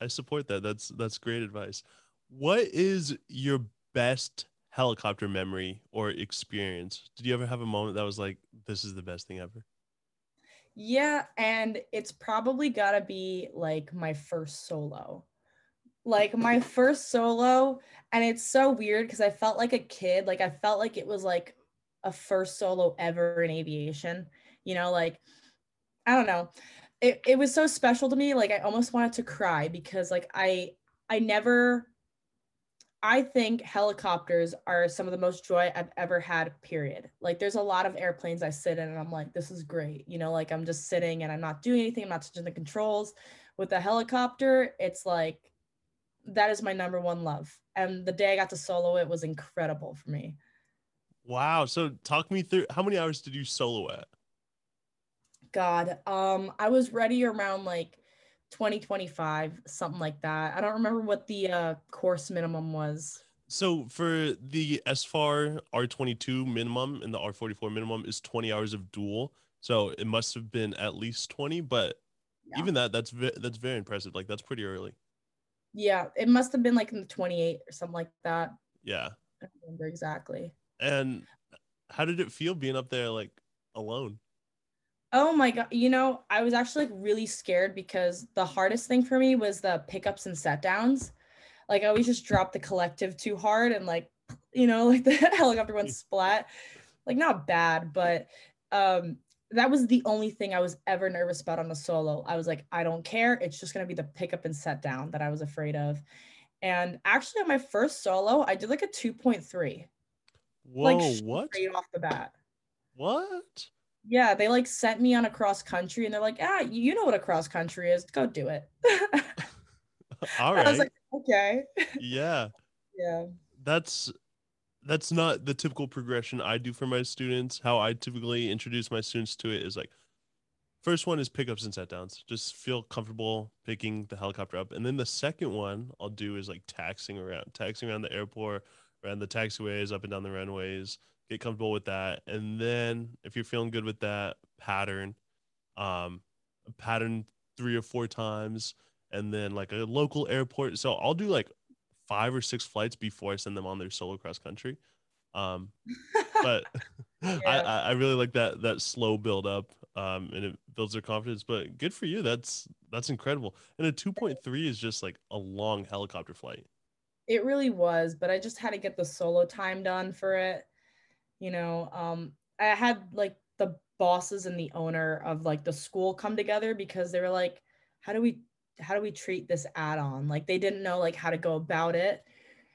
support that. That's great advice. What is your best helicopter memory or experience? Did you ever have a moment that was like, this is the best thing ever? Yeah, and it's probably got to be like my first solo. Like my first solo, and it's so weird because I felt like a kid. Like I felt like it was like a first solo ever in aviation, you know, like, I don't know. It was so special to me. Like I almost wanted to cry because like I think helicopters are some of the most joy I've ever had, period. Like there's a lot of airplanes I sit in and I'm like, this is great. You know, like I'm just sitting and I'm not doing anything. I'm not touching the controls. With a helicopter, it's like, that is my number one love. And the day I got to solo it was incredible for me. Wow. So talk me through, how many hours did you solo at? God, I was ready around like 2025, something like that. I don't remember what the course minimum was. So for the SFAR R-22 minimum and the R-44 minimum is 20 hours of dual. So it must have been at least 20, but yeah. Even that's very impressive. Like that's pretty early. Yeah, it must have been like in the 28 or something like that. Yeah. I don't remember exactly. And how did it feel being up there like alone? Oh my God. You know, I was actually like really scared because the hardest thing for me was the pickups and set downs. Like I always just dropped the collective too hard and like, you know, like the helicopter went splat. Like not bad, but that was the only thing I was ever nervous about on a solo. I was like, I don't care. It's just going to be the pickup and set down that I was afraid of. And actually on my first solo, I did like a 2.3. Whoa, like what? Straight off the bat. What? Yeah, they like sent me on a cross country and they're like, ah, you know what a cross country is. Go do it. All right. I was like, okay. Yeah. Yeah. That's not the typical progression I do for my students. How I typically introduce my students to it is like, first one is pickups and set downs. Just feel comfortable picking the helicopter up. And then the second one I'll do is like taxiing around the airport, around the taxiways, up and down the runways, get comfortable with that. And then if you're feeling good with that, pattern 3 or 4 times, and then like a local airport. So I'll do like 5 or 6 flights before I send them on their solo cross country. But yeah. I really like that slow build up and it builds their confidence, but good for you. That's incredible. And a 2.3 is just like a long helicopter flight. It really was, but I just had to get the solo time done for it. You know, I had like the bosses and the owner of like the school come together because they were like, how do we treat this add-on? Like they didn't know like how to go about it.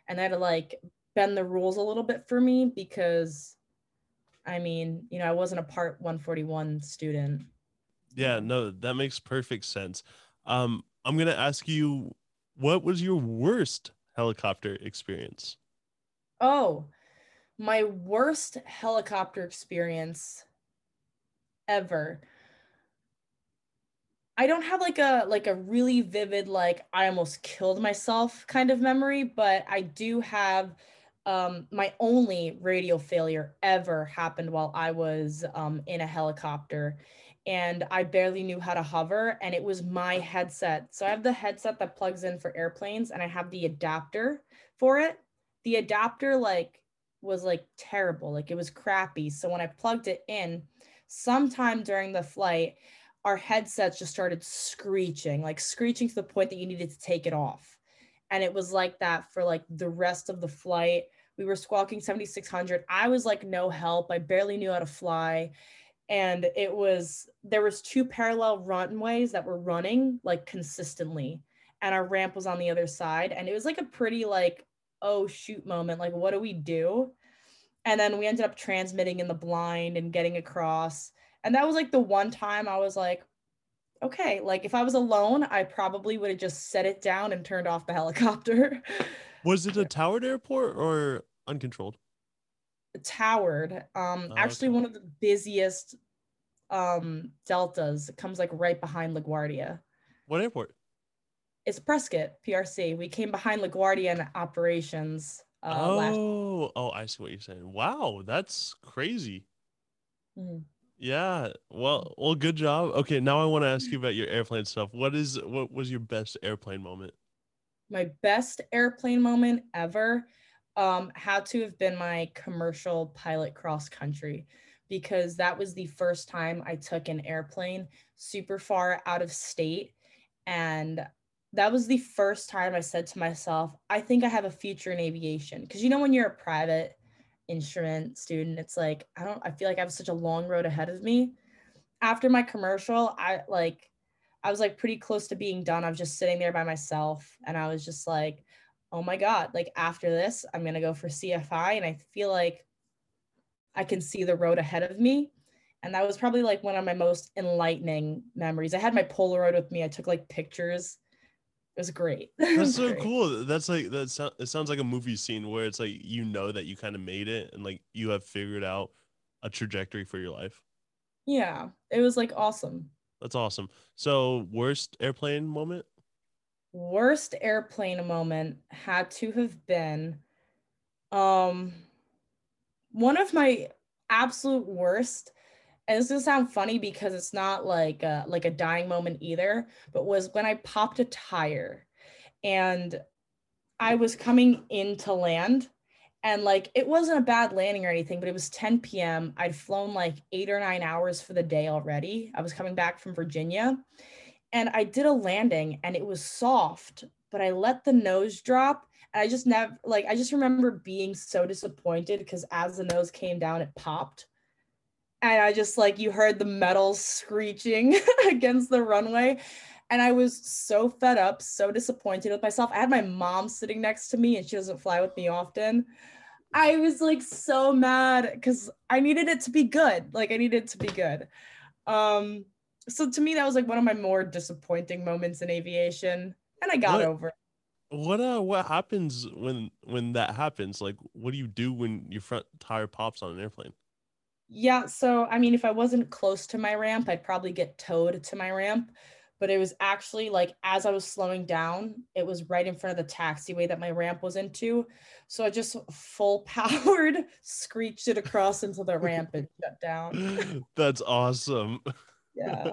And I had to like bend the rules a little bit for me because I mean, you know, I wasn't a part 141 student. Yeah, no, that makes perfect sense. I'm going to ask you, what was your worst helicopter experience? Oh, my worst helicopter experience ever. I don't have like a really vivid, like I almost killed myself kind of memory, but I do have my only radial failure ever happened while I was in a helicopter and I barely knew how to hover and it was my headset. So I have the headset that plugs in for airplanes and I have the adapter for it. The adapter like was like terrible, like it was crappy. So when I plugged it in, sometime during the flight, our headsets just started screeching, like screeching to the point that you needed to take it off. And it was like that for like the rest of the flight. We were squawking 7,600. I was like no help. I barely knew how to fly. And it was, there was two parallel runways that were running like consistently. And our ramp was on the other side. And it was like a pretty like, oh shoot moment. Like, what do we do? And then we ended up transmitting in the blind and getting across. And that was like the one time I was like, okay, like if I was alone, I probably would have just set it down and turned off the helicopter. Was it a towered airport or uncontrolled? Towered. Actually, okay. One of the busiest deltas. It comes like right behind LaGuardia. What airport? It's Prescott, PRC. We came behind LaGuardia in operations. Oh, I see what you're saying. Wow, that's crazy. Mm-hmm. Yeah. Well, good job. Okay, now I want to ask you about your airplane stuff. What was your best airplane moment? My best airplane moment ever had to have been my commercial pilot cross country, because that was the first time I took an airplane super far out of state. And that was the first time I said to myself, I think I have a future in aviation. Because you know, when you're a private instrument student, it's like, I feel like I have such a long road ahead of me. After my commercial, I was like pretty close to being done. I was just sitting there by myself and I was just like, oh my God, like after this, I'm going to go for CFI. And I feel like I can see the road ahead of me. And that was probably like one of my most enlightening memories. I had my Polaroid with me. I took like pictures. It was great. That's so cool. That's like, it sounds like a movie scene where it's like, you know, that you kind of made it and like you have figured out a trajectory for your life. Yeah. It was like awesome. That's awesome. So worst airplane moment? Worst airplane moment had to have been one of my absolute worst, and this is gonna sound funny because it's not like a dying moment either, but was when I popped a tire and I was coming in to land. And like, it wasn't a bad landing or anything, but it was 10 p.m. I'd flown like 8 or 9 hours for the day already. I was coming back from Virginia and I did a landing and it was soft, but I let the nose drop. And I just never, like, I just remember being so disappointed because as the nose came down, it popped. And I just like, you heard the metal screeching against the runway. And I was so fed up, so disappointed with myself. I had my mom sitting next to me and she doesn't fly with me often. I was like so mad because I needed it to be good. Like I needed it to be good. So to me, that was like one of my more disappointing moments in aviation. And I got over it. What happens when that happens? Like, what do you do when your front tire pops on an airplane? Yeah. So, I mean, if I wasn't close to my ramp, I'd probably get towed to my ramp. But it was actually like, as I was slowing down, it was right in front of the taxiway that my ramp was into. So I just full powered screeched it across into the ramp and shut down. That's awesome. Yeah.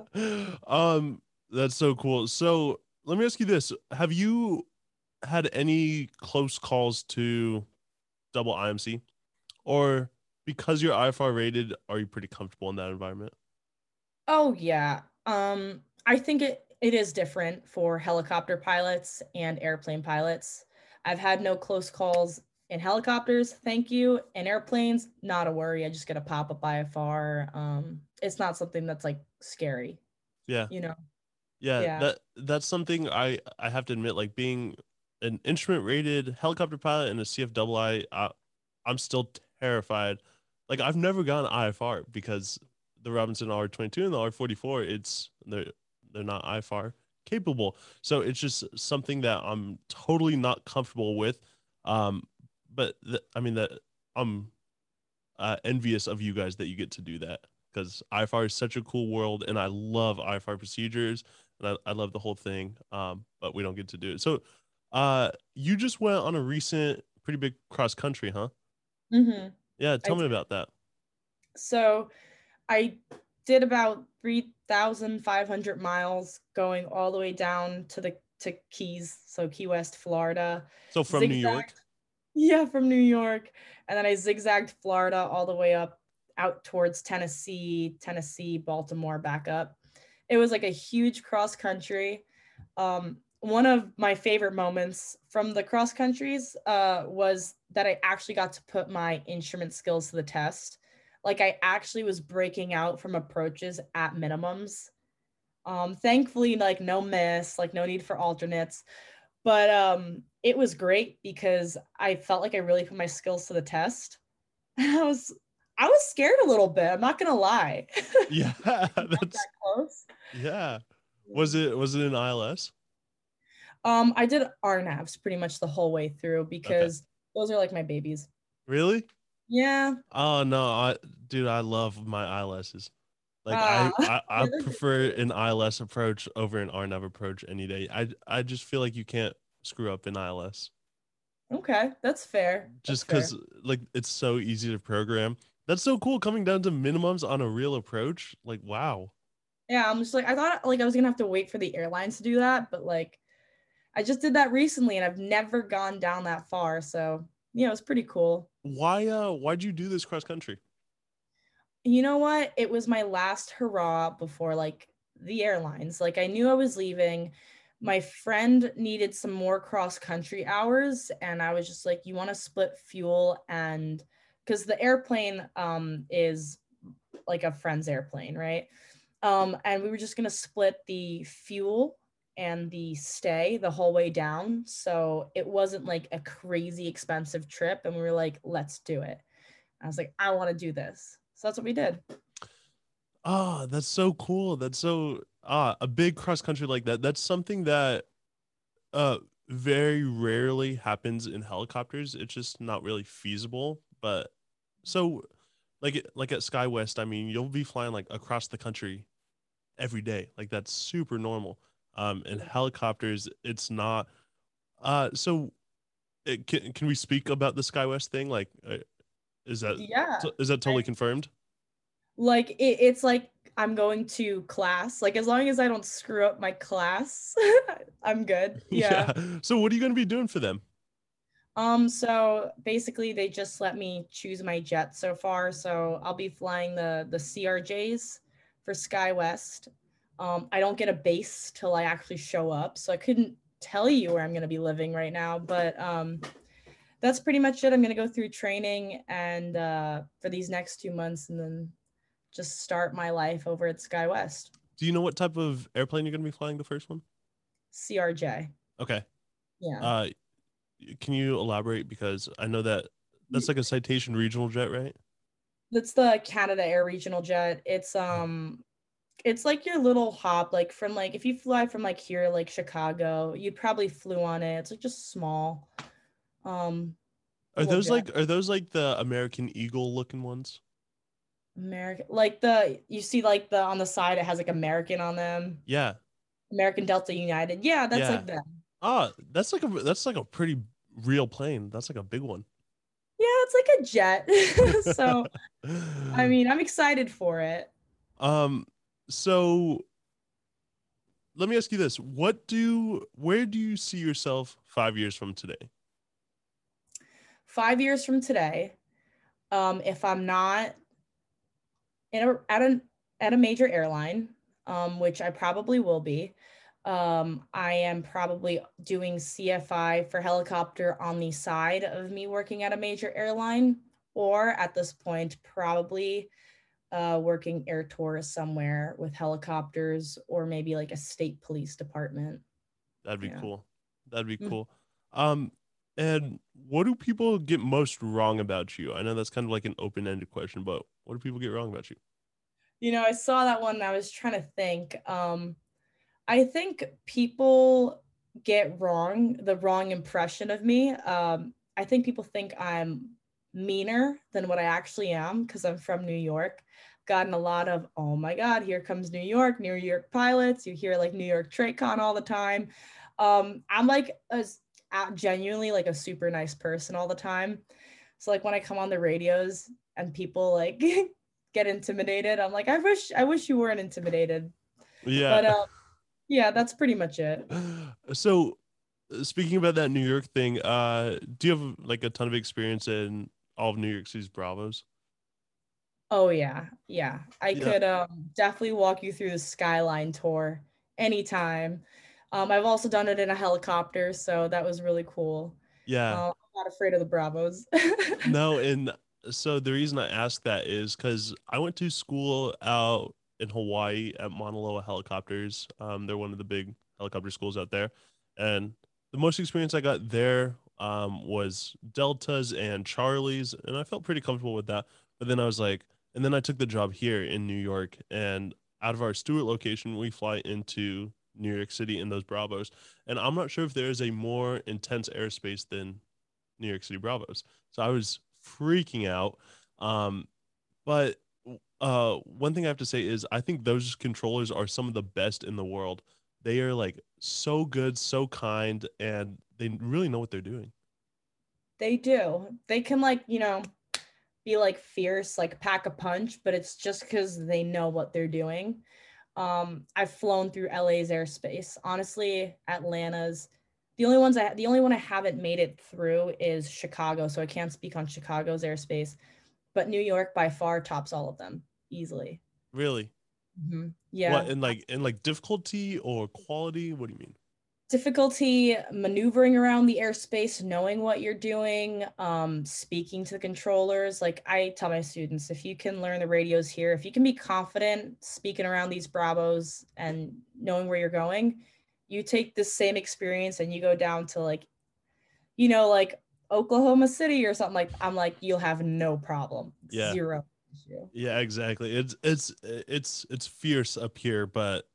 That's so cool. So let me ask you this. Have you had any close calls to double IMC? Or because you're IFR rated, are you pretty comfortable in that environment? Oh, yeah. I think it is different for helicopter pilots and airplane pilots. I've had no close calls in helicopters, thank you. In airplanes, not a worry. I just get a pop-up IFR. It's not something that's like scary. Yeah. You know? Yeah. That's something I have to admit, like being an instrument-rated helicopter pilot and a CFII, I'm still terrified. Like I've never gotten IFR because the Robinson R-22 and the R-44, they're not IFR capable. So it's just something that I'm totally not comfortable with. I'm envious of you guys that you get to do that because IFR is such a cool world and I love IFR procedures and I love the whole thing, but we don't get to do it. So you just went on a recent pretty big cross country, huh? Mm-hmm. Yeah, tell me about that. So I did about 3,500 miles going all the way down to Keys, so Key West, Florida. So from New York? Yeah, from New York. And then I zigzagged Florida all the way up out towards Tennessee, Baltimore, back up. It was like a huge cross country. One of my favorite moments from the cross countries was that I actually got to put my instrument skills to the test. Like I actually was breaking out from approaches at minimums. Thankfully, like no miss, like no need for alternates, but it was great because I felt like I really put my skills to the test. And I was scared a little bit. I'm not going to lie. Yeah. That's that close. Yeah. Was it an ILS? I did RNAVs pretty much the whole way through because those are like my babies. Really? Yeah. Oh no, I love my ILSs. Like I prefer an ILS approach over an RNAV approach any day. I just feel like you can't screw up in ILS. Okay, that's fair. Just because like it's so easy to program. That's so cool coming down to minimums on a real approach. Like wow. Yeah, I'm just like I thought like I was gonna have to wait for the airlines to do that, but like I just did that recently and I've never gone down that far. So, yeah, it was pretty cool. Why'd you do this cross country? You know what? It was my last hurrah before like the airlines. Like I knew I was leaving. My friend needed some more cross country hours. And I was just like, you want to split fuel? And because the airplane is like a friend's airplane, right? And we were just going to split the fuel and the stay the whole way down, so it wasn't like a crazy expensive trip, and we were like, let's do it. I was like, I want to do this, so that's what we did. Oh, that's so cool. That's so a big cross country like that, that's something that very rarely happens in helicopters. It's just not really feasible. But so like at SkyWest, I mean, you'll be flying like across the country every day. Like that's super normal. In helicopters, it's not. Can we speak about the SkyWest thing? Like, is that totally confirmed? Like, it's like I'm going to class. Like, as long as I don't screw up my class, I'm good. Yeah. So, what are you going to be doing for them? So basically, they just let me choose my jet so far. So I'll be flying the CRJs for SkyWest. I don't get a base till I actually show up, so I couldn't tell you where I'm going to be living right now, but that's pretty much it. I'm going to go through training and for these next 2 months, and then just start my life over at SkyWest. Do you know what type of airplane you're going to be flying the first one? CRJ. Okay. Yeah. Can you elaborate? Because I know that's like a Citation regional jet, right? That's the Canada Air regional jet. It's like your little hop, like from like, if you fly from like here, like Chicago, you probably flew on it. It's like just small. Are those like the American Eagle looking ones? American, like you see like on the side, it has like American on them. Yeah. American, Delta, United. Yeah. That's like them. Ah, that's like a pretty real plane. That's like a big one. Yeah. It's like a jet. So, I mean, I'm excited for it. So let me ask you this. Where do you see yourself 5 years from today? 5 years from today, if I'm not at a major airline, which I probably will be, I am probably doing CFI for helicopter on the side of me working at a major airline, or at this point, probably working air tours somewhere with helicopters, or maybe like a state police department. That'd be cool. And what do people get most wrong about you? I know that's kind of like an open-ended question, but what do people get wrong about you? You know, I saw that one and I was trying to think. I think people get the wrong impression of me. I think people think I'm meaner than what I actually am because I'm from New York. Gotten a lot of, oh my God, here comes New York pilots. You hear like New York TraCon all the time. I'm like genuinely like a super nice person all the time. So like when I come on the radios and people like get intimidated, I'm like, I wish you weren't intimidated. Yeah. But yeah, that's pretty much it. So Speaking about that New York thing, do you have like a ton of experience in all of New York City's Bravos? Oh yeah, yeah. I could definitely walk you through the skyline tour anytime. I've also done it in a helicopter, so that was really cool. Yeah, I'm not afraid of the Bravos. No, and so the reason I ask that is because I went to school out in Hawaii at Mauna Loa Helicopters. They're one of the big helicopter schools out there, and the most experience I got there was Deltas and Charlies, and I felt pretty comfortable with that. But then I was like, and then I took the job here in New York, and out of our Stewart location, we fly into New York City in those Bravos. And I'm not sure if there is a more intense airspace than New York City Bravos. So I was freaking out. But one thing I have to say is I think those controllers are some of the best in the world. They are like so good, so kind, and they really know what they're doing. They do. They can like, you know, be like fierce, like pack a punch, but it's just because they know what they're doing. I've flown through LA's airspace. Honestly, Atlanta's the only one I haven't made it through is Chicago, so I can't speak on Chicago's airspace, but New York by far tops all of them easily. Really? Mm-hmm. Yeah. What, in like difficulty or quality? What do you mean? Difficulty, maneuvering around the airspace, knowing what you're doing, speaking to the controllers. Like I tell my students, if you can learn the radios here, if you can be confident speaking around these Bravos and knowing where you're going, you take the same experience and you go down to like, you know, like Oklahoma City or something, like I'm like, you'll have no problem. Yeah. Zero issue. Yeah, exactly. It's fierce up here, but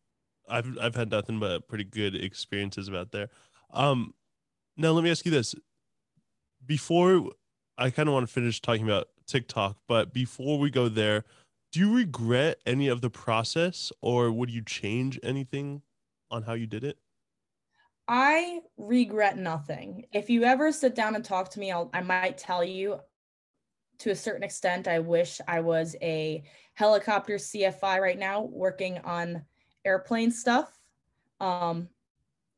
I've had nothing but pretty good experiences about there. Now let me ask you this. Before, I kind of want to finish talking about TikTok, but before we go there, do you regret any of the process or would you change anything on how you did it? I regret nothing. If you ever sit down and talk to me, I might tell you to a certain extent, I wish I was a helicopter CFI right now working on airplane stuff. I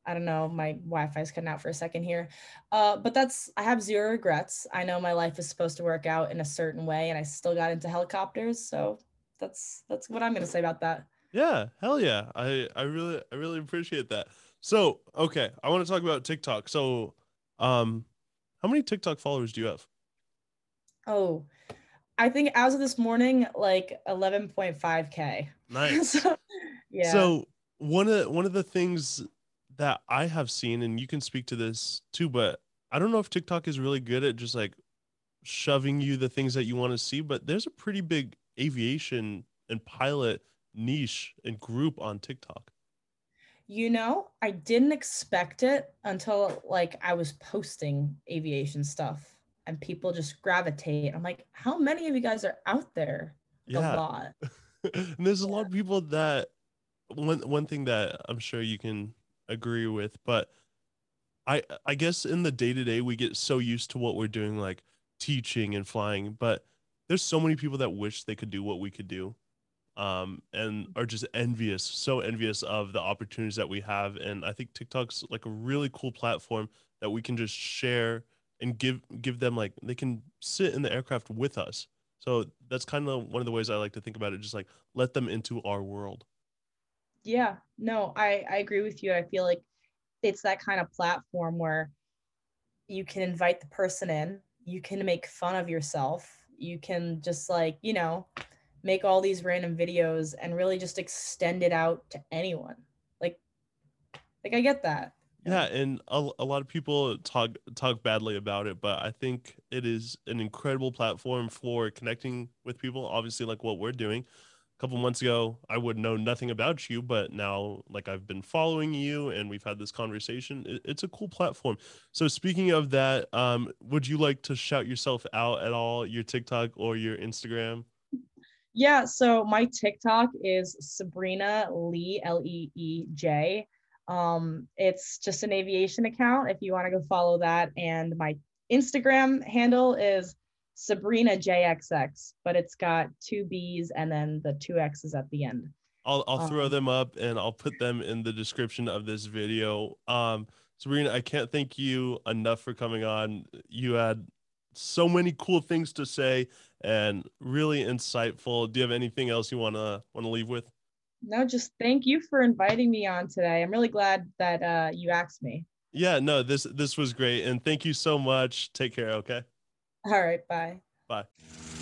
don't know, my Wi-Fi is cutting out for a second here, but I have zero regrets. I know my life is supposed to work out in a certain way, and I still got into helicopters, so that's what I'm gonna say about that. Yeah, hell yeah. I really appreciate that. So okay, I want to talk about TikTok. So how many TikTok followers do you have? Oh, I think as of this morning, like 11.5K. Nice. So, yeah. So one of the things that I have seen, and you can speak to this too, but I don't know if TikTok is really good at just like shoving you the things that you want to see, but there's a pretty big aviation and pilot niche and group on TikTok. You know, I didn't expect it until like I was posting aviation stuff and people just gravitate. I'm like, how many of you guys are out there? Yeah. A lot. And there's a lot of people that one thing that I'm sure you can agree with, but I guess in the day-to-day we get so used to what we're doing, like teaching and flying, but there's so many people that wish they could do what we could do, and are just envious of the opportunities that we have. And I think TikTok's like a really cool platform that we can just share and give them, like they can sit in the aircraft with us. So that's kind of one of the ways I like to think about it, just like let them into our world. Yeah, no, I agree with you. I feel like it's that kind of platform where you can invite the person in, you can make fun of yourself, you can just like, you know, make all these random videos and really just extend it out to anyone. Like I get that. Yeah, and a lot of people talk badly about it, but I think it is an incredible platform for connecting with people, obviously like what we're doing. A couple months ago, I would know nothing about you, but now like I've been following you and we've had this conversation. It's a cool platform. So speaking of that, would you like to shout yourself out at all, your TikTok or your Instagram? Yeah, so my TikTok is Sabrina Lee, Leej. It's just an aviation account if you want to go follow that. And my Instagram handle is Sabrina JXX, but it's got two B's and then the two X's at the end. I'll throw them up and I'll put them in the description of this video. Sabrina, I can't thank you enough for coming on. You had so many cool things to say and really insightful. Do you have anything else you want to leave with? No, just thank you for inviting me on today. I'm really glad that you asked me. Yeah, no, this was great. And thank you so much. Take care, okay? All right, bye. Bye.